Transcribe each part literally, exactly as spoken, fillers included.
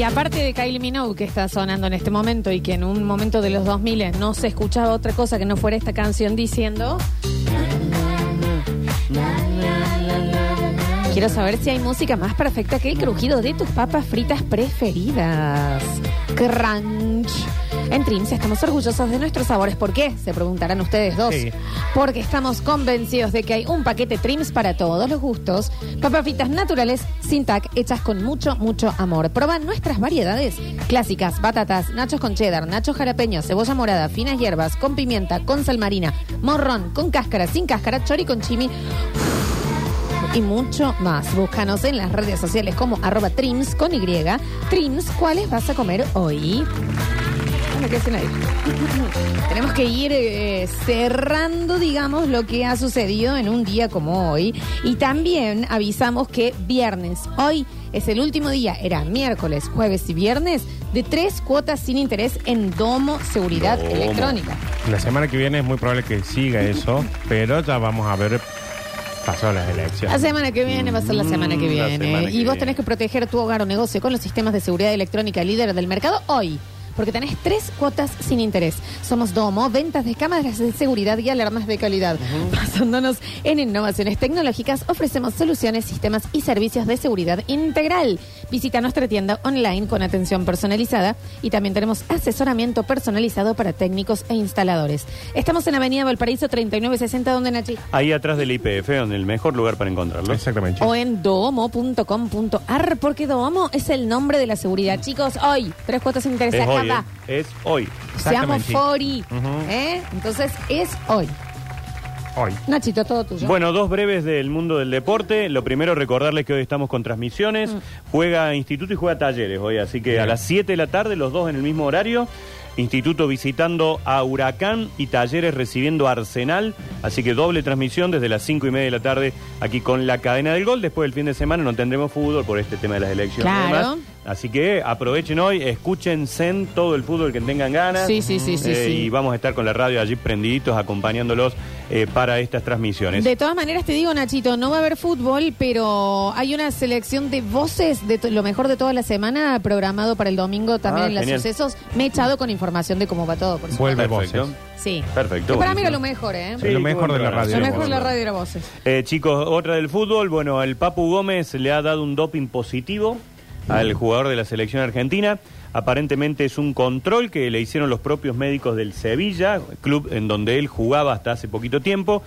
Y aparte de Kylie Minogue, que está sonando en este momento y que en un momento de los dos mil no se escuchaba otra cosa que no fuera esta canción diciendo... Quiero saber si hay música más perfecta que el crujido de tus papas fritas preferidas. Crunch. En Trim's estamos orgullosos de nuestros sabores. ¿Por qué? Se preguntarán ustedes dos. Sí. Porque estamos convencidos de que hay un paquete Trim's para todos los gustos. Papas fritas naturales, sin tac, hechas con mucho, mucho amor. Proba nuestras variedades clásicas, batatas, nachos con cheddar, nachos jalapeños, cebolla morada, finas hierbas, con pimienta, con sal marina, morrón, con cáscara, sin cáscara, chori con chimi... y mucho más. Búscanos en las redes sociales como arroba Trims con Y. Trims, ¿cuáles vas a comer hoy? ¿Qué hacen ahí? Tenemos que ir eh, cerrando, digamos, lo que ha sucedido en un día como hoy. Y también avisamos que viernes, hoy es el último día, era miércoles, jueves y viernes, de tres cuotas sin interés en Domo Seguridad Domo. Electrónica. La semana que viene es muy probable que siga eso, pero ya vamos a ver... Pasó las elecciones. La semana que viene va a ser la semana que viene. Semana que y vos tenés que proteger tu hogar o negocio con los sistemas de seguridad electrónica líder del mercado hoy. Porque tenés tres cuotas sin interés. Somos Domo, ventas de cámaras de seguridad y alarmas de calidad. Uh-huh. Basándonos en innovaciones tecnológicas, ofrecemos soluciones, sistemas y servicios de seguridad integral. Visita nuestra tienda online con atención personalizada y también tenemos asesoramiento personalizado para técnicos e instaladores. Estamos en Avenida Valparaíso treinta y nueve sesenta, ¿dónde, Nachi? Ahí atrás del I P F, donde el mejor lugar para encontrarlo. Exactamente. O en domo punto com punto a r, porque Domo es el nombre de la seguridad. Chicos, hoy, tres cuotas sin interés. Acá. Hoy, es hoy. Seamos Fori. Uh-huh. ¿eh? Entonces es hoy. Hoy. Nachito, todo tuyo. Bueno, dos breves del mundo del deporte. Lo primero, recordarles que hoy estamos con transmisiones. Mm. Juega Instituto y juega Talleres hoy. Así que bien. A las siete de la tarde, los dos en el mismo horario. Instituto visitando a Huracán y Talleres recibiendo a Arsenal. Así que doble transmisión desde las cinco y media de la tarde aquí con la cadena del gol. Después del fin de semana no tendremos fútbol por este tema de las elecciones. Claro. Y demás. Así que aprovechen hoy, escúchense en todo el fútbol que tengan ganas. Sí, sí, sí, eh, sí, sí. Y vamos a estar con la radio allí prendiditos, acompañándolos eh, para estas transmisiones. De todas maneras te digo, Nachito, no va a haber fútbol, pero hay una selección de voces de to- lo mejor de toda la semana programado para el domingo también ah, en los sucesos. Me he echado con información de cómo va todo, por supuesto. Vuelve Voces. Sí. Perfecto. Que para mí era lo mejor, ¿eh? Sí, lo mejor de la radio. Lo mejor de la radio era Voces. Eh, chicos, otra del fútbol. Bueno, el Papu Gómez le ha dado un doping positivo al jugador de la selección argentina. Aparentemente es un control que le hicieron los propios médicos del Sevilla, club en donde él jugaba hasta hace poquito tiempo,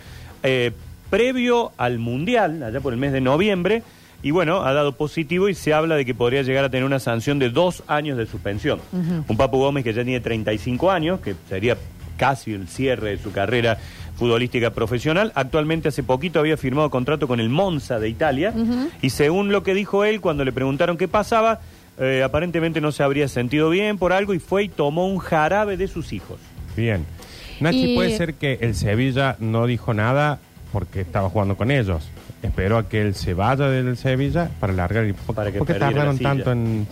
eh, previo al Mundial, allá por el mes de noviembre, y bueno, ha dado positivo y se habla de que podría llegar a tener una sanción de dos años de suspensión. Uh-huh. Un Papu Gómez que ya tiene treinta y cinco años, que sería casi el cierre de su carrera futbolística profesional. Actualmente hace poquito había firmado contrato con el Monza de Italia. Uh-huh. Y según lo que dijo él cuando le preguntaron qué pasaba, eh, aparentemente no se habría sentido bien por algo y fue y tomó un jarabe de sus hijos. Bien. Nachi, y... puede ser que el Sevilla no dijo nada porque estaba jugando con ellos. Espero a que él se vaya del Sevilla para largar el... Para que porque tardaron tanto en...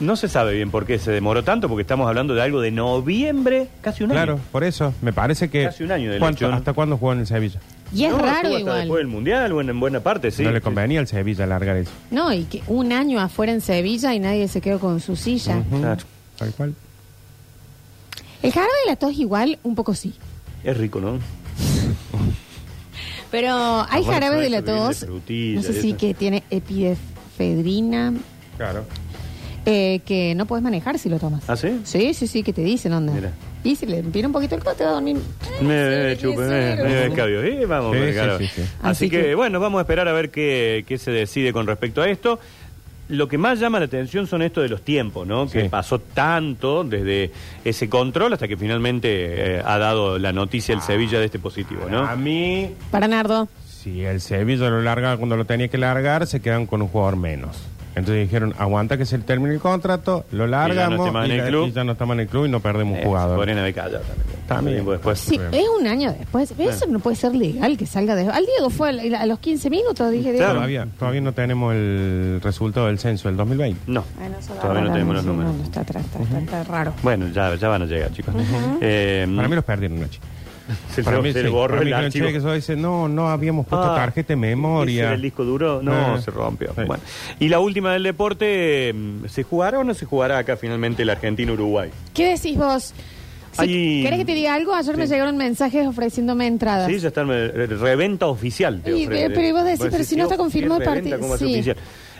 No se sabe bien por qué se demoró tanto, porque estamos hablando de algo de noviembre, casi un claro, año. Claro, por eso, me parece que... Casi un año de ¿cuánto, ¿Hasta cuándo jugó en el Sevilla? Y es no, raro igual. Hasta después del Mundial, bueno, en buena parte, sí. No le convenía al Sevilla largar eso. No, y que un año afuera en Sevilla y nadie se quedó con su silla. Uh-huh. Claro. Tal cual. El jarabe de la tos igual, un poco sí. Es rico, ¿no? Pero hay no, jarabes de la tos, de no sé si que tiene epidefedrina. Claro. Eh, que no podés manejar si lo tomas. ¿Ah, sí? Sí, sí, sí, que te dicen, onda. Mira. Y si le empira un poquito el cote, va a dormir. Me chupe, me cabio. Y vamos, sí, claro. Sí, sí, sí. Así, Así que, que, bueno, vamos a esperar a ver qué, qué se decide con respecto a esto. Lo que más llama la atención son esto de los tiempos, ¿no? Sí. Que pasó tanto desde ese control hasta que finalmente eh, ha dado la noticia el ah, Sevilla de este positivo, ¿no? A mí... Para Nardo. Si el Sevilla lo larga cuando lo tenía que largar, se quedan con un jugador menos. Entonces dijeron, aguanta que se termine el contrato, lo largamos y ya no, y la, y ya no estamos en el club y no perdemos eh, jugadores. Podrían haber callado también. También después. Sí, es un año después. Eso bueno. No puede ser legal que salga después. Al Diego fue al, a los quince minutos, dije Diego. Todavía, todavía no tenemos el resultado del censo del dos mil veinte. No, Ay, no todavía no tenemos los números. No, no está, está, está, está, está raro. Bueno, ya, ya van a llegar, chicos. Uh-huh. Eh, Para mí los perdieron, Nachi. Se, para se, mí, se sí. le borró para el, mí, el archivo. Que eso dice, no, no habíamos puesto ah, tarjeta de memoria. ¿El disco duro? No, ah, se rompió. Sí. Bueno. Y la última del deporte, ¿se jugará o no se jugará acá finalmente el Argentina-Uruguay? ¿Qué decís vos? Si Ay, ¿querés que te diga algo? Ayer sí. me llegaron mensajes ofreciéndome entradas. Sí, ya está, reventa oficial. Te y, ofrece, pero vos decís, pero si no está confirmado el partido. Sí.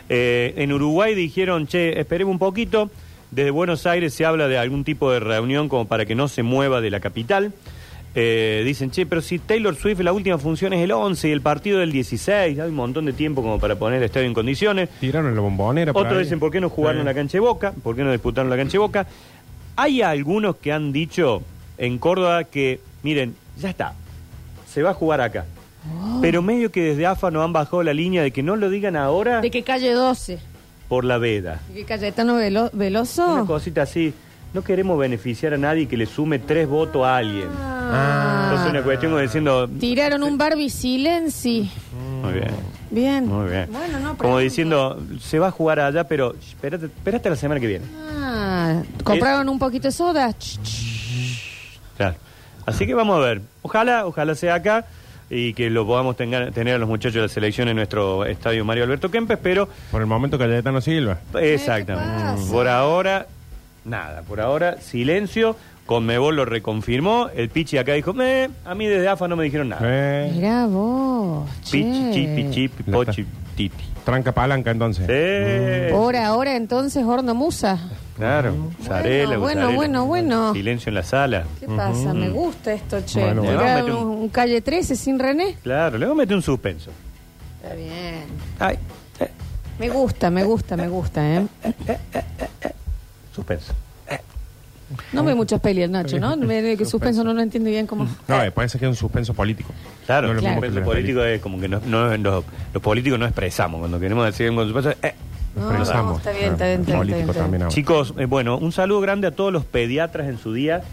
Eh, en Uruguay dijeron, che, esperemos un poquito. Desde Buenos Aires se habla de algún tipo de reunión como para que no se mueva de la capital. Eh, dicen, che, pero si Taylor Swift la última función es el once y el partido del dieciséis, hay un montón de tiempo como para poner el estadio en condiciones. Tiraron la bombonera. Otros dicen, ahí. ¿por qué no jugaron sí. la cancha de Boca? ¿Por qué no disputaron la cancha de Boca? Hay algunos que han dicho en Córdoba que, miren, ya está, se va a jugar acá. Oh. Pero medio que desde A F A no han bajado la línea de que no lo digan ahora. De que calle doce. Por la veda. ¿Y que Cayetano Velo- Veloso? Una cosita así. No queremos beneficiar a nadie que le sume tres votos a alguien. Ah. Entonces una cuestión como diciendo... Tiraron un Barbie silenci. Muy bien. Bien. Muy bien. Bueno, no, como diciendo, se va a jugar allá, pero espérate, espérate la semana que viene. Ah. Compraron es... un poquito de soda. Claro. Así que vamos a ver. Ojalá, ojalá sea acá y que lo podamos tenga, tener a los muchachos de la selección en nuestro estadio Mario Alberto Kempes, pero... Por el momento Cayetano Silva. Exactamente. Por ahora, nada. Por ahora, silencio. Conmebol lo reconfirmó. El Pichi acá dijo, me, a mí desde A F A no me dijeron nada. Eh. Mirá vos, Pichi, chipi, chipi, pochi, titi. Tranca palanca, entonces. Eh. Por ahora, entonces, horno musa. Claro, zarela, bueno, bueno, bueno, bueno. Silencio en la sala. ¿Qué pasa? Uh-huh. Me gusta esto, che. Bueno, bueno. Mirá, un, un calle trece sin René. Claro, le voy a meter un suspenso. Está bien. Ay. Eh. Me gusta, me gusta, me gusta, ¿eh? eh, eh, eh, eh. Suspenso. Eh. No ve muchas pelis, Nacho, ¿no? Me, que suspenso no lo entiendo bien cómo. No, eh, parece que es un suspenso político. Claro, no, el claro. suspenso político es como que no, no, no, los políticos no expresamos. Cuando queremos decir algo suspenso, eh. No, no, está bien, está bien, está bien, está bien. Chicos, eh, bueno, un saludo grande a todos los pediatras en su día.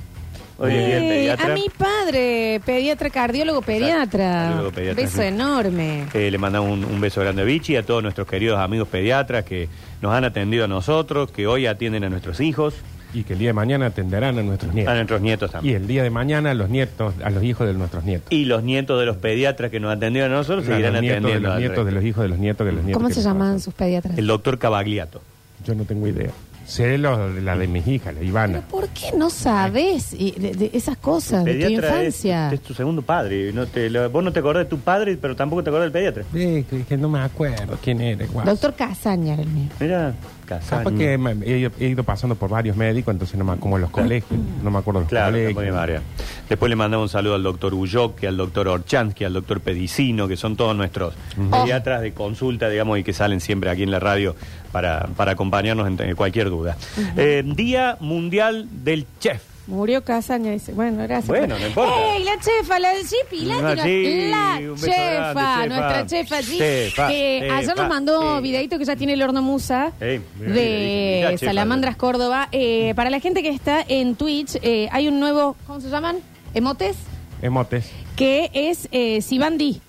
Hoy eh, día el pediatra. A mi padre, pediatra, cardiólogo pediatra. pediatra beso sí. enorme. Eh, le mandamos un, un beso grande a Vichy, a todos nuestros queridos amigos pediatras que nos han atendido a nosotros, que hoy atienden a nuestros hijos. Y que el día de mañana atenderán a nuestros nietos. A nuestros nietos también. Y el día de mañana a los nietos, a los hijos de nuestros nietos. Y los nietos de los pediatras que nos atendieron a nosotros seguirán los atendiendo de los a nietos, de los hijos de los nietos, de los nietos. ¿Cómo se llaman sus pediatras? El doctor Cavagliato. Yo no tengo idea. Sé lo, la de mis hijas, la Ivana. ¿Pero por qué no sabes y de, de esas cosas de tu infancia? Es, es tu segundo padre. No te, lo, vos no te acordás de tu padre, pero tampoco te acordás del pediatra. Sí, que, que no me acuerdo quién era. Guas. Doctor Casaña era el mío. Mira, Casaña. Porque he, he ido pasando por varios médicos, entonces no me acuerdo los colegios. No me acuerdo los claro, colegios. Claro, después le mandamos un saludo al doctor Ulloque, al doctor Orchansky, al doctor Pedicino, que son todos nuestros uh-huh. pediatras de consulta, digamos, y que salen siempre aquí en la radio para, para acompañarnos en, en cualquier duda. Uh-huh. Eh, Día Mundial del Chef. Murió Casaña, dice. Bueno, gracias. Bueno, no importa. ¡Ey, la chefa, la del Chipi! La, ah, sí, la chefa, grande, nuestra chefa, sí. Chefa, que chefa, ayer nos mandó eh. videito que ya tiene el horno musa eh, mira, de mira, chefa, Salamandras, Córdoba. Eh, para la gente que está en Twitch, eh, hay un nuevo, ¿cómo se llaman? ¿Emotes? Emotes. Que es eh, Sibandí.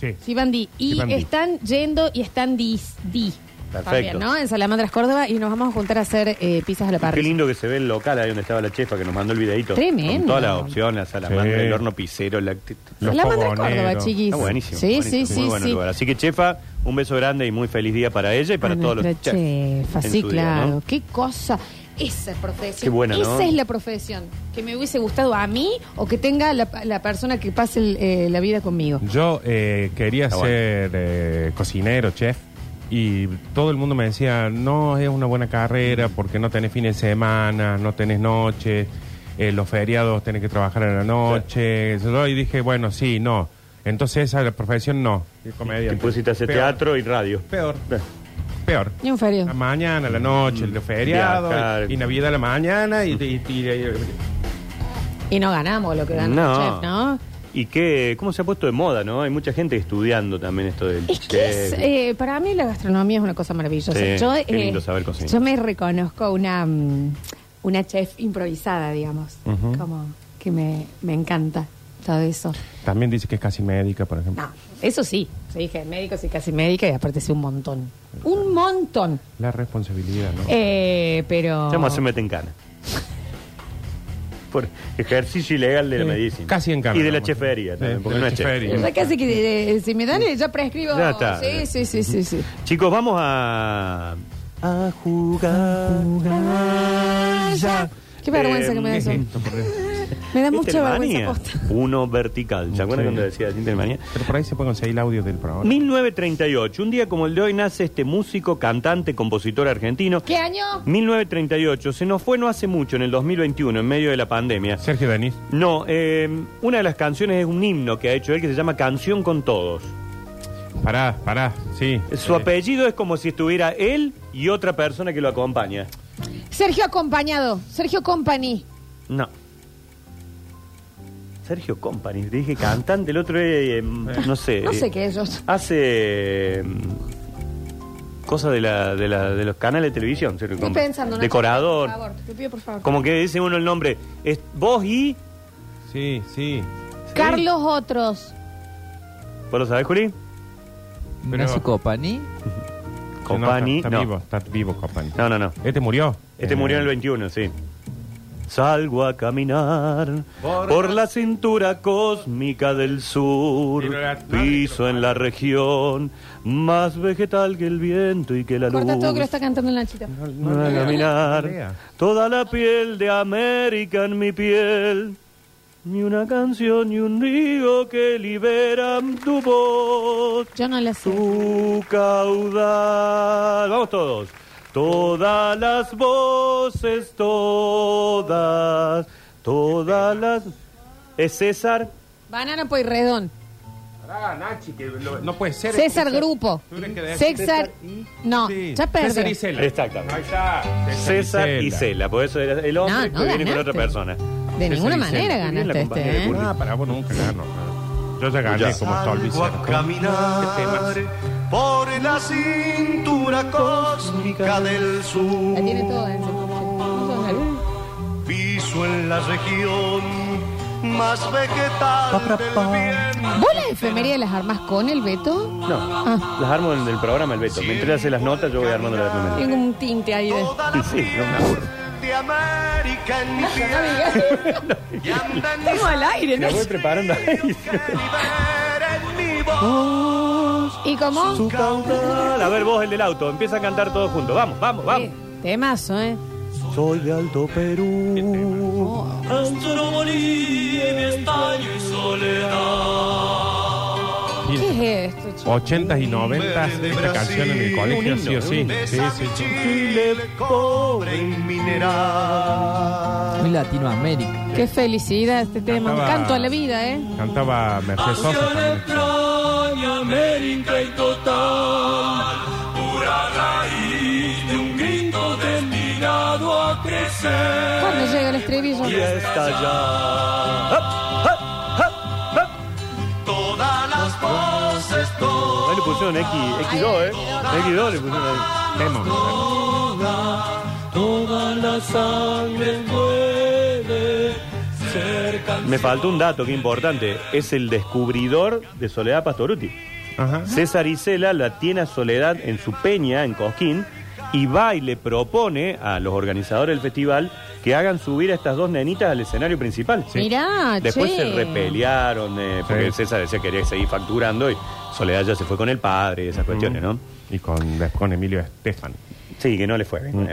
Sí. Sibandí. Y Sibandí. Están yendo y están dis, di. Perfecto. También, ¿no? En Salamandras, Córdoba, y nos vamos a juntar a hacer eh, pizzas a la parrilla. Qué lindo que se ve el local ahí donde estaba la chefa que nos mandó el videito. Tremendo. Con todas las opciones, la salamandra, sí. el horno pizzero, la... los Salamandras, Córdoba, chiquis. Está buenísimo. Sí, buenísimo, sí, muy sí, bueno sí. lugar. Así que, chefa, un beso grande y muy feliz día para ella y para a todos los chefs. Chefa, sí, claro. Día, ¿no? Qué cosa. Esa profesión. Qué buena, esa ¿no? es la profesión que me hubiese gustado a mí o que tenga la, la persona que pase el, eh, la vida conmigo. Yo eh, quería Está ser bueno. eh, cocinero, chef. Y todo el mundo me decía, no, es una buena carrera porque no tenés fines de semana, no tenés noche, eh, los feriados tenés que trabajar en la noche. Claro. Y dije, bueno, sí, no. Entonces esa profesión no. Te pusiste a hacer teatro y radio. Peor. Peor. Y un feriado. La mañana, la noche, el feriado, Viajar. y Navidad a la mañana. Y, y, y, y, y... y no ganamos lo que ganó no. el chef, ¿no? Y que, ¿cómo se ha puesto de moda, no? Hay mucha gente estudiando también esto del es chef. Que es, eh, para mí la gastronomía es una cosa maravillosa. Sí, yo, qué lindo eh, saber cocinar. Yo me reconozco una, una chef improvisada, digamos. Uh-huh. Como que me, me encanta todo eso. También dice que es casi médica, por ejemplo. No, eso sí. Se dije médico, sí, casi médica y aparte sí un montón. Exacto. Un montón. La responsabilidad, ¿no? Eh, pero... Ya me meten en cana. por ejercicio ilegal de la medicina. Casi en cambio. Y de la chefería también, porque no es chefería. O sea, casi que eh, si me dan, ya prescribo. Ya está. Sí, sí, sí, sí, sí. Chicos, vamos a... A jugar, jugar ya. Qué vergüenza eh, que me da eso. Me da mucha vergüenza posta. Uno vertical. ¿Se acuerdan sí. cuando decía Tintelmanía? Pero por ahí se puede conseguir el audio del programa. mil novecientos treinta y ocho. Un día como el de hoy nace este músico, cantante, compositor argentino. ¿Qué año? mil novecientos treinta y ocho. Se nos fue no hace mucho, en el dos mil veintiuno, en medio de la pandemia. Sergio Denis. No, eh, una de las canciones es un himno que ha hecho él que se llama Canción con Todos. Pará, pará, sí. Su eh. apellido es como si estuviera él y otra persona que lo acompaña. Sergio Acompañado. Sergio Company. No. Sergio Company, te dije cantante, el otro eh, eh, no sé. No sé qué ellos. Hace eh, cosas de la, de la de los canales de televisión, Sergio Company. Estoy pensando, decorador. Por favor, te pido por favor. Como que dice uno el nombre, es vos y sí, sí. Carlos ¿sí? Otros. ¿Vos lo sabés, Juli? ¿Nace Company? Company, no. Está, está no. vivo, está vivo Company. No, no, no. ¿Este murió? Este eh. murió en el veintiuno, sí. Salgo a caminar por, por la cintura cósmica del sur, piso en la región más vegetal que el viento y que la luz. Corta todo que lo está cantando en la chita. No, no, no, a caminar no, no, no. toda la piel de América en mi piel. Ni una canción ni un río que liberan tu voz. Yo no la sé. Tu caudal. Vamos todos. Todas las voces, todas, todas las... ¿Es César? Banana Pueyrredón. Pará, Nachi, que lo... no puede ser. César, César Grupo. César, César y... No, sí. ya perdí. César Isella. Exactamente. Ahí está. César Isella, por eso era el hombre no, no que viene con otra persona. De César ninguna manera ganaste este, ¿eh? Ah, pará, vos nunca ganó. Yo ya gané ya. Como Solvicero. ¿Qué temas? Por la cintura cósmica del sur. La tiene toda en su piso en la región más vegetal del viento. ¿Vos las efemerías las armas con el Beto? No, ah. las armo en el programa el Beto. Mientras hace las notas yo voy armando las efemerías. Tengo un tinte ahí de... Sí, no me aburro. América en mi piel. Estamos al aire, ¿no? Me voy preparando ahí. ¿Y cómo? Su caudal. A ver, vos el del auto. Empieza a cantar todos juntos. Vamos, vamos, vamos. Sí, temazo, ¿eh? Soy de Alto Perú. Astronomía, mi estaño y soledad. ¿Qué es esto, chico? Ochentas y noventas. Esta canción en el colegio, sí o sí. Sí, sí, sí. Chile, cobre y mineral. Muy Latinoamérica. Qué felicidad este tema. Cantaba, canto a la vida, ¿eh? Cantaba Mercedes Sosa. América y total, pura raíz de un grito destinado a crecer. Cuando llega el estribillo y estallar. Todas las voces, todas. Ahí le pusieron X, X dos, ¿eh? X dos le pusieron ahí. Demon. Toda la sangre mueve. Me faltó un dato que importante. Es el descubridor de Soledad Pastorutti. Ajá. César Isella la tiene a Soledad en su peña, en Cosquín. Y va y le propone a los organizadores del festival que hagan subir a estas dos nenitas al escenario principal. ¿Sí? Mirá, después che. se repelearon eh, porque sí. César decía que quería seguir facturando. Y Soledad ya se fue con el padre. Esas uh-huh. cuestiones, ¿no? Y con, con Emilio Estefan. Sí, que no le fue bien.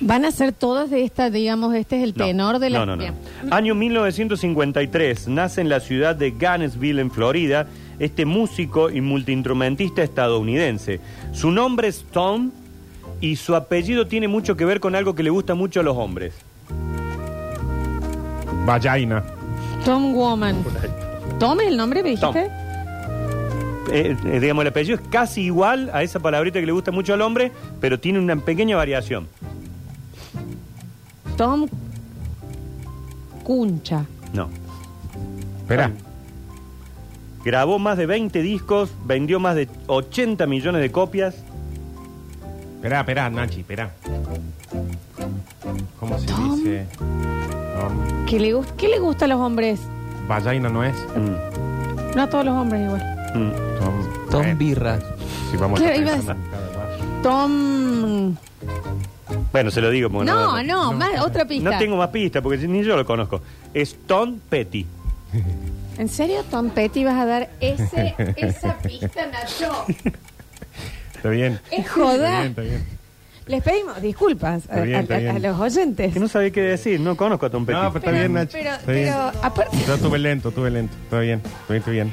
Van a ser todas de esta, digamos, este es el tenor no, de la... No, no, no. Año mil novecientos cincuenta y tres, nace en la ciudad de Gainesville, en Florida, este músico y multiinstrumentista estadounidense. Su nombre es Tom y su apellido tiene mucho que ver con algo que le gusta mucho a los hombres. Vagina. Tom Woman. ¿Tom es el nombre, me dijiste? Tom. Eh, eh, digamos, el apellido es casi igual a esa palabrita que le gusta mucho al hombre, pero tiene una pequeña variación. Tom Cuncha. No. Espera. Grabó más de veinte discos, vendió más de ochenta millones de copias. Espera, espera, Nachi, espera. ¿Cómo se Tom? dice? Tom. ¿Qué le, ¿Qué le gusta a los hombres? Vallaina no es. Mm. No a todos los hombres igual. Mm. Tom, Tom Birra. Si vamos a Tom. Bueno, se lo digo. No, no, no, más, otra pista. No tengo más pista porque ni yo lo conozco. Es Tom Petty. ¿En serio, Tom Petty, vas a dar ese, esa pista, Nacho? Está bien. Es joda. Está bien, está bien. Les pedimos disculpas a, bien, a, a, a los oyentes. Que no sabía qué decir, no conozco a Tom Petty. No, pero, pero está bien, Nacho. Pero, pero bien. Aparte... Yo estuve lento, estuve lento. Está bien, está bien, está bien.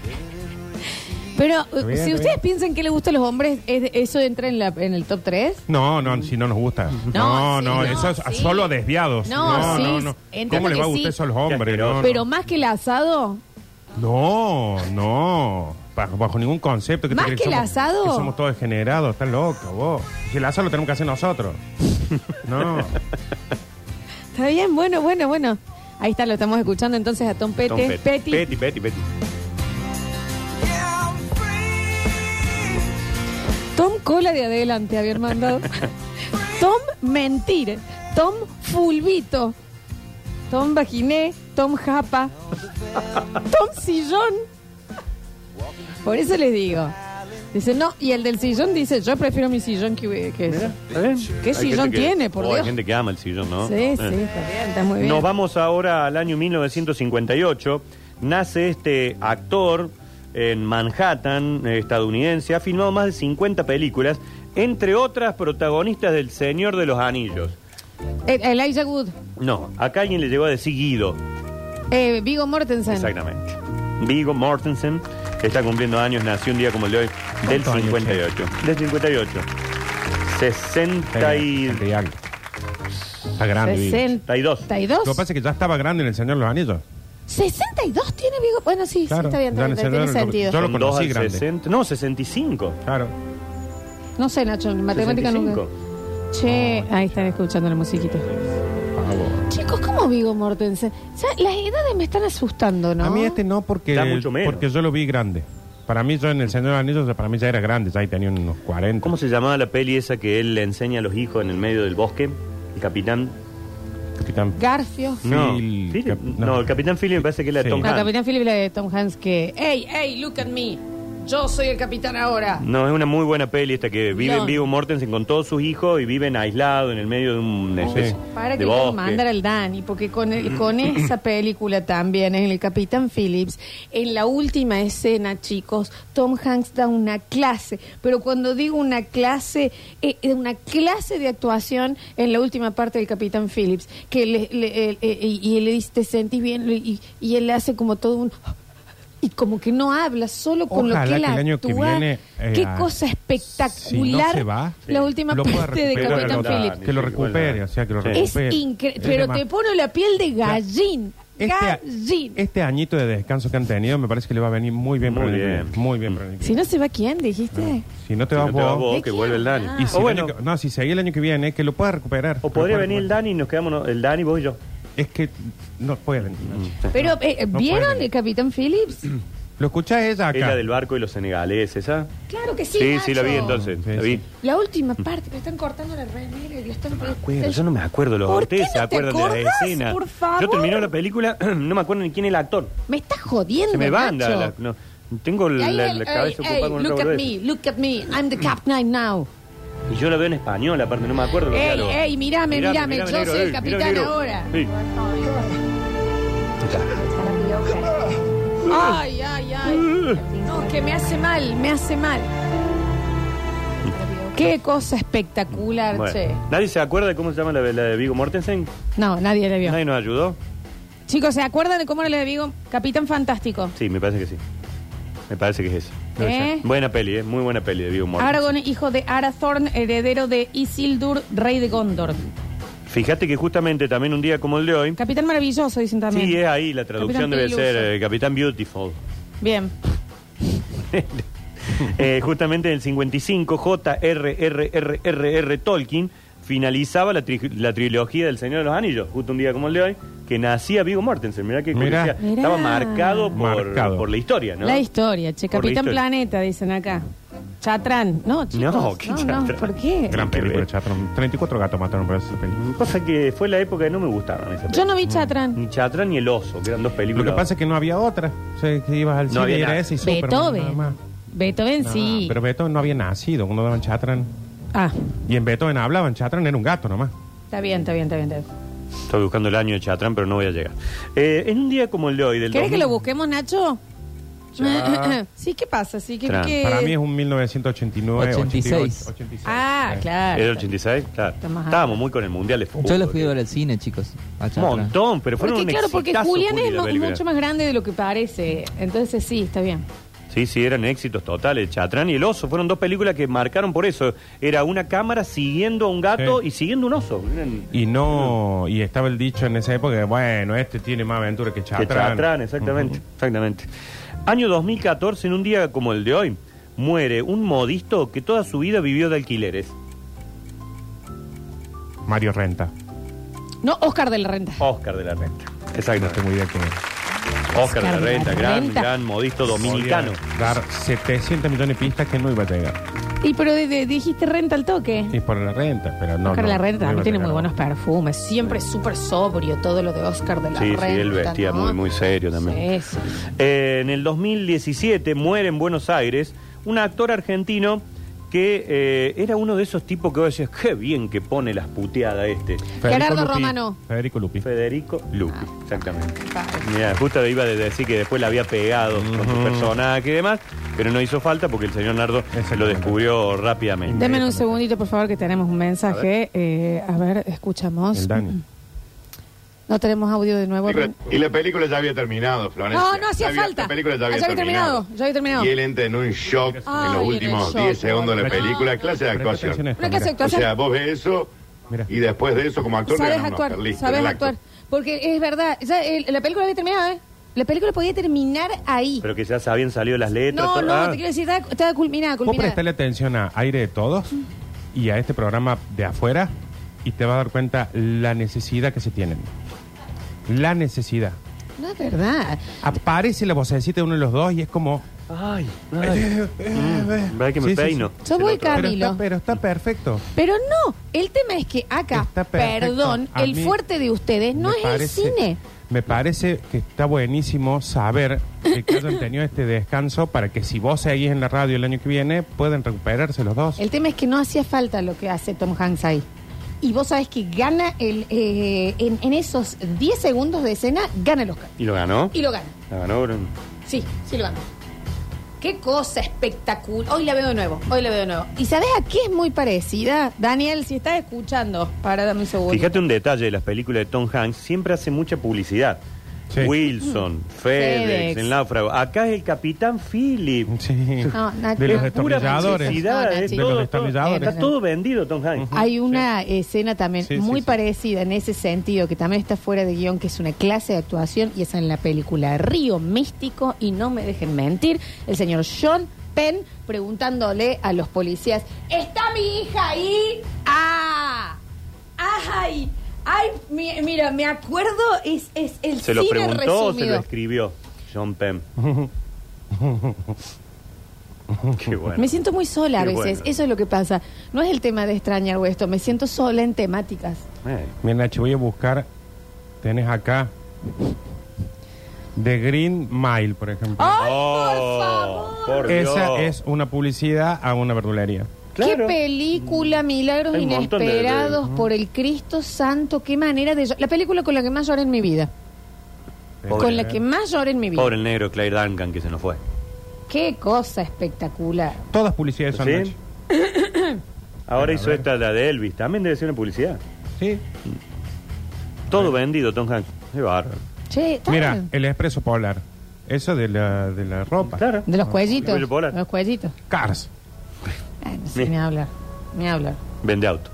Pero está bien, si ustedes bien. piensan que les gusta a los hombres, ¿eso entra en, la, en el top tres? No, no, si no nos gusta. No, no, sí, no, no eso es sí. solo a desviados. No, no, sí, no, no. ¿Cómo les va a gustar sí. eso a los hombres? No, pero no. más que el asado... No, no... Bajo, bajo ningún concepto. Que ¿Más te que el somos, asado? Que somos todos degenerados, estás loco vos. Que el asado lo tenemos que hacer nosotros. No. Está bien, bueno, bueno, bueno. Ahí está, lo estamos escuchando entonces a Tom Petty. Tom Petty. Petty. Petty, Petty, Petty. Tom Cola de adelante habían mandado. Tom Mentir. Tom Fulvito. Tom Vaginé. Tom Japa. Tom Sillón. Por eso les digo. Dice, no, y el del sillón dice, yo prefiero mi sillón que, que eso. Mira, ¿qué sillón que, tiene, por oh, Dios? Hay gente que ama el sillón, ¿no? Sí, eh. sí, está bien, está muy bien. Nos vamos ahora al año mil novecientos cincuenta y ocho. Nace este actor en Manhattan, estadounidense. Ha filmado más de cincuenta películas, entre otras protagonistas del Señor de los Anillos. El Elijah Wood. No, acá alguien le llegó a decir Guido. Eh, Viggo Mortensen. Exactamente. Viggo Mortensen. Está cumpliendo años, nació un día como el de hoy, del cincuenta y ocho. Del cincuenta y ocho. sesenta y... sesenta y algo. Está grande. sesenta y dos. sesenta y dos. Lo que pasa es que ya estaba grande en el Señor de los Anillos. sesenta y dos tiene Viggo. Bueno, sí, claro, sí, está bien, también, tiene sentido. Yo lo conocí grande. sesenta, no, sesenta y cinco. Claro. No sé, Nacho, en matemática sesenta y cinco. Nunca. Che, ahí están escuchando la musiquita. Chicos, ¿cómo Viggo Mortensen? O sea, las edades me están asustando, ¿no? A mí este no, porque mucho menos. Porque yo lo vi grande. Para mí, yo en el Señor de los Anillos, para mí ya era grande, ya ahí tenía unos cuarenta. ¿Cómo se llamaba la peli esa que él le enseña a los hijos en el medio del bosque? El Capitán... Capitán... Garfio. No, Phil... Cap... no. no el Capitán Phillips me parece que es la de sí. Tom no, Hanks. El Capitán Phillips es la de Tom Hanks que... ¡Hey, hey, look at me! Yo soy el capitán ahora. No, es una muy buena peli esta que vive en Viggo Mortensen con todos sus hijos y viven aislados en el medio de un especie oh, sí. Para que lo mandar al Dani, porque con, el, con esa película también, en el Capitán Phillips, en la última escena, chicos, Tom Hanks da una clase, pero cuando digo una clase, eh, una clase de actuación en la última parte del Capitán Phillips, que le, le, eh, eh, y él le dice, ¿te sentís bien? Y, y él le hace como todo un... Y como que no habla, solo con ojalá lo que él que el año actúa. Que viene, eh, qué cosa espectacular. Si no se va, la última parte de Capitán Phillips. Que lo recupere, o sea, que lo recupere. Es increíble, pero te pone la piel de gallín. Este, gallín. Este añito de descanso que han tenido me parece que le va a venir muy bien. Muy para bien. El, muy bien para el si no se va, ¿quién? Dijiste. No. Si no te si vas, no vas vos, que vuelve el Dani. Ah. Y si o bueno, el, no, si seguí el año que viene, que lo pueda recuperar. O podría venir el Dani y nos quedamos el Dani, vos y yo. Es que no pueden. Pero, eh, no ¿vieron pueden. El Capitán Phillips? Lo escuchás ella acá. Ella del barco y los senegaleses, ¿ah? Claro que sí, Sí, Nacho. Sí, la vi entonces. Sí, la, vi. Sí. La última parte, que están cortando la remera y le están... No me acuerdo, yo no me acuerdo. Los Ortega se acuerdan de la escena. Por favor. Yo terminé la película, no me acuerdo ni quién es el actor. Me estás jodiendo, se me banda, Nacho. La, no, tengo la, la, la cabeza ey, ocupada ey, con look at me, look at me, I'm the captain now. Y yo lo veo en español, aparte, no me acuerdo. Ey, claro. ey, mirame, mirame, mirame, mirame yo negro, soy el ey, capitán mirame, ahora. Sí. Ay, ay, ay. No, que me hace mal, me hace mal. Qué cosa espectacular, bueno. Che. ¿Nadie se acuerda de cómo se llama la, la de Viggo Mortensen? No, nadie la vio. ¿Nadie nos ayudó? Chicos, ¿se acuerdan de cómo era la de Viggo? Capitán Fantástico. Sí, me parece que sí. Me parece que es eso. ¿Eh? Buena peli, ¿eh? Muy buena peli de Viggo Mortensen. Aragorn, hijo de Aragorn, heredero de Isildur, rey de Gondor. Fíjate que justamente también un día como el de hoy... Capitán Maravilloso, dicen también. Sí, es ahí, la traducción Capitán debe Piluso. Ser eh, Capitán Beautiful. Bien. eh, justamente en el cincuenta y cinco, J R R R R R Tolkien finalizaba la, tri la trilogía del Señor de los Anillos, justo un día como el de hoy, que nacía Viggo Mortensen. Mirá que Mirá. Mirá. Estaba marcado por, marcado por la historia, ¿no? La historia, che. Capitán historia. Planeta, dicen acá. Chatrán. No, chicos. No, ¿qué no, Chatrán? No, ¿por qué? Gran película, Chatrán. treinta y cuatro gatos mataron por esa película. Cosa que fue la época que no me gustaban esas películas. Yo no vi Chatrán. Ni Chatrán ni El Oso, que eran dos películas. Lo que pasa es que no había otra. O sea, que ibas al no cine y era ese y Superman, Beethoven. Nada más. Beethoven no, sí. Pero Beethoven no había nacido cuando daban Chatrán. Ah. Y en Beethoven hablaban, Chatrán era un gato nomás. Está bien, está bien, está bien. Está bien. Estoy buscando el año de Chatrán, pero no voy a llegar. Eh, en un día como el de hoy... Del ¿Querés dos mil... que lo busquemos, Nacho? Ya. Sí, ¿qué pasa? Sí, que, que... Para mí es un mil novecientos ochenta y nueve, ochenta y seis. ochenta y ocho, ochenta y seis. Ah, eh. claro. ¿Era ochenta y seis? Claro. Estábamos muy con el Mundial de Fútbol. Yo los fui a ver al cine, chicos. Un montón, pero fueron porque, un claro, porque Julián es Juli mucho más grande de lo que parece. Entonces sí, está bien. Sí, sí, eran éxitos totales. Chatrán y El Oso fueron dos películas que marcaron por eso. Era una cámara siguiendo a un gato sí. y siguiendo un oso. Y no, y estaba el dicho en esa época, de, bueno, este tiene más aventura que Chatrán. Que Chatrán, exactamente, uh-huh. exactamente. Año dos mil catorce, en un día como el de hoy, muere un modisto que toda su vida vivió de alquileres. Mario Renta. No, Oscar de la Renta. Oscar de la Renta, exactamente. Muy bien, Oscar de la Renta, gran, gran modisto dominicano. Dar setecientos millones de pistas que no iba a llegar. Y pero de, de, dijiste Renta al toque. Sí, por la Renta, pero no. Oscar no, de la Renta también no tiene muy buenos perfumes. Siempre es súper sobrio todo lo de Oscar de la sí, Renta. Sí, sí, él vestía ¿no? muy, muy serio también. Sí, sí. Eh, en el dos mil diecisiete muere en Buenos Aires un actor argentino que eh, era uno de esos tipos que vos decías, qué bien que pone las puteadas este. Gerardo Lupi, Romano. Federico Lupi. Federico Lupi, ah, exactamente. Mira, justo iba a decir que después la había pegado uh-huh. con su personaje y demás, pero no hizo falta porque el señor Nardo lo descubrió rápidamente. Deme un segundito, por favor, que tenemos un mensaje. A ver, eh, a ver escuchamos. El Dani. No tenemos audio de nuevo. Película, y la película ya había terminado, Florencia. No, no hacía había, falta. La película ya había, ah, ya había terminado. terminado. Ya había terminado. Y él entra en un shock ah, en los últimos diez segundos de la película. No, clase de actuación. Una clase de actuación. O sea, vos ves eso y después de eso, como actor, sabes actuar. Listo, sabes actuar. Porque es verdad. Ya, eh, la película había terminado, ¿eh? La película podía terminar ahí. Pero que ya se habían salido las letras. No, no, ah. te quiero decir, estaba, estaba culminada, culminada. Vos prestale atención a Aire de Todos mm. y a este programa de afuera y te vas a dar cuenta la necesidad que se tienen. La necesidad. No es verdad. Aparece la vocecita de uno de los dos y es como... Ay, ay. Mm, que me sí, peino. Sí, sí. Yo voy Camilo. Pero, pero está perfecto. Pero no, el tema es que acá, perdón, a el fuerte de ustedes no es parece, el cine. Me parece que está buenísimo saber que hayan tenido este descanso para que si vos seguís en la radio el año que viene, puedan recuperarse los dos. El tema es que no hacía falta lo que hace Tom Hanks ahí. Y vos sabés que gana el eh, en, en esos diez segundos de escena, gana el Oscar. ¿Y lo ganó? Y lo gana. ¿La ganó, Bruno? Sí, sí lo ganó. Qué cosa espectacular. Hoy la veo de nuevo, hoy la veo de nuevo. ¿Y sabés a qué es muy parecida? Daniel, si estás escuchando, para darme un segundo. Fíjate un detalle de las películas de Tom Hanks, siempre hace mucha publicidad. Sí. Wilson, mm. FedEx, FedEx, el náufrago. Acá es el Capitán Phillips. Sí. No, Nacho, de los destornilladores. No, es de los destornilladores. Está todo vendido, Tom Hanks. Uh-huh. Hay una sí. escena también sí, muy sí, parecida sí. en ese sentido, que también está fuera de guión, que es una clase de actuación, y es en la película Río Místico, y no me dejen mentir, el señor Sean Penn preguntándole a los policías, ¿está mi hija ahí? ¡Ah! ¡Ay! Ay, mi, mira, me acuerdo, es, es el ¿Se cine lo preguntó resumido. O se lo escribió Sean Penn? Qué bueno. Me siento muy sola Qué a veces, bueno. eso es lo que pasa. No es el tema de extrañar o esto, me siento sola en temáticas. Eh. Mira, Nacho, voy a buscar, tenés acá, The Green Mile, por ejemplo. ¡Ay, oh, por favor! Por Esa es una publicidad a una verdulería. Claro. Qué película, milagros Hay inesperados de, de... por el Cristo Santo, qué manera de... La película con la que más lloré en mi vida. Pobre con la negro. que más lloré en mi vida. Pobre el negro Claire Duncan que se nos fue. Qué cosa espectacular. Todas publicidades son ¿Sí? Ahora hizo esta la de Elvis, también debe ser una publicidad. Sí. Todo vendido, Tom Hanks. Qué bárbaro. Che, Mira, el Expreso Polar. Eso de la, de la ropa. Claro. De los cuellitos. De los cuellitos. Cars. Ay, no sé, me habla, me habla. Vende auto.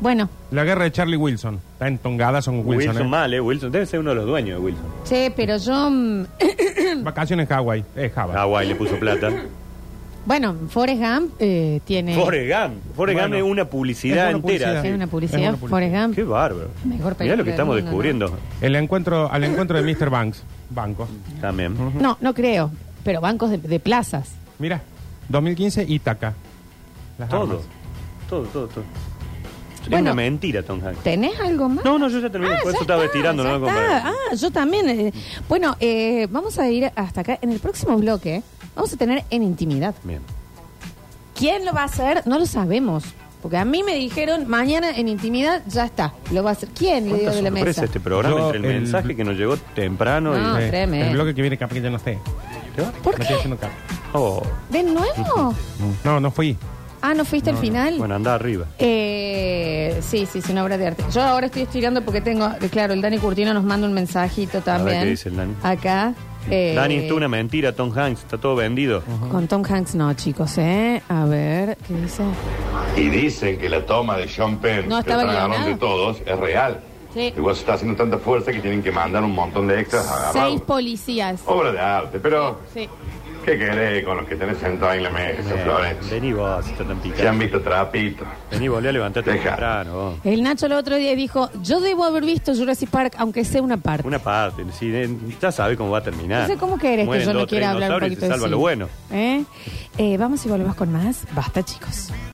Bueno. La guerra de Charlie Wilson. Está entongada, son Wilson. Wilson eh. mal, ¿eh? Wilson. Debe ser uno de los dueños de Wilson. Sí, pero yo... Vacaciones en Hawái. Es Hawái. Hawái le puso plata. Bueno, Forrest Gump eh, tiene... Forrest Gump. Forrest bueno, Gump es una publicidad es una entera. Publicidad, sí. Es una publicidad, una publicidad. Forrest Gump. Qué bárbaro. Mejor Mirá lo que estamos mundo, descubriendo. No. El encuentro, al encuentro de mister Banks. Bancos. También. Uh-huh. No, no creo. Pero bancos de, de plazas. Mira. dos mil quince, Ítaca. Las todo, armas. todo, todo, todo. Bueno, es una mentira, Tom Hanks. ¿Tenés algo más? No, no, yo ya terminé. Ah, por ya eso está, estaba estirando. No ah, yo también. Eh, bueno, eh, vamos a ir hasta acá. En el próximo bloque vamos a tener En Intimidad. Bien. ¿Quién lo va a hacer? No lo sabemos. Porque a mí me dijeron, mañana en intimidad ya está. Lo va a hacer. ¿Quién le dio de la mesa? Este programa, yo, entre el, el mensaje que nos llegó temprano. No, y... eh, el bloque que viene capaz que ya no sé. ¿Qué? ¿Por no qué? Oh. ¿De nuevo? No, no fui. Ah, ¿no fuiste no, al final? No. Bueno, anda arriba. Eh, sí, sí, es una obra de arte. Yo ahora estoy estudiando porque tengo... Claro, el Dani Curtino nos manda un mensajito también. A ver qué dice el Dani. Acá. Eh, Dani, esto es una mentira, Tom Hanks, está todo vendido. Uh-huh. Con Tom Hanks no, chicos, ¿eh? A ver, ¿qué dice? Y dicen que la toma de Sean Penn, no, que la tragaron de todos, es real. Sí. Igual se está haciendo tanta fuerza que tienen que mandar un montón de extras a agarrar. Seis policías. Obra de arte, pero... Sí. Sí. ¿Qué querés con los que tenés sentado en la mesa, eh, Florencia? Vení vos, está tan picado. Se han visto trapitos. Vení, volví a levantarte temprano vos. El Nacho el otro día dijo, yo debo haber visto Jurassic Park, aunque sea una parte. Una parte, sí, ya sabés cómo va a terminar. No sé cómo querés que yo no quiera hablar un poquito de eso. Salva lo bueno. ¿Eh? Eh, vamos y volvemos con más. Basta, chicos.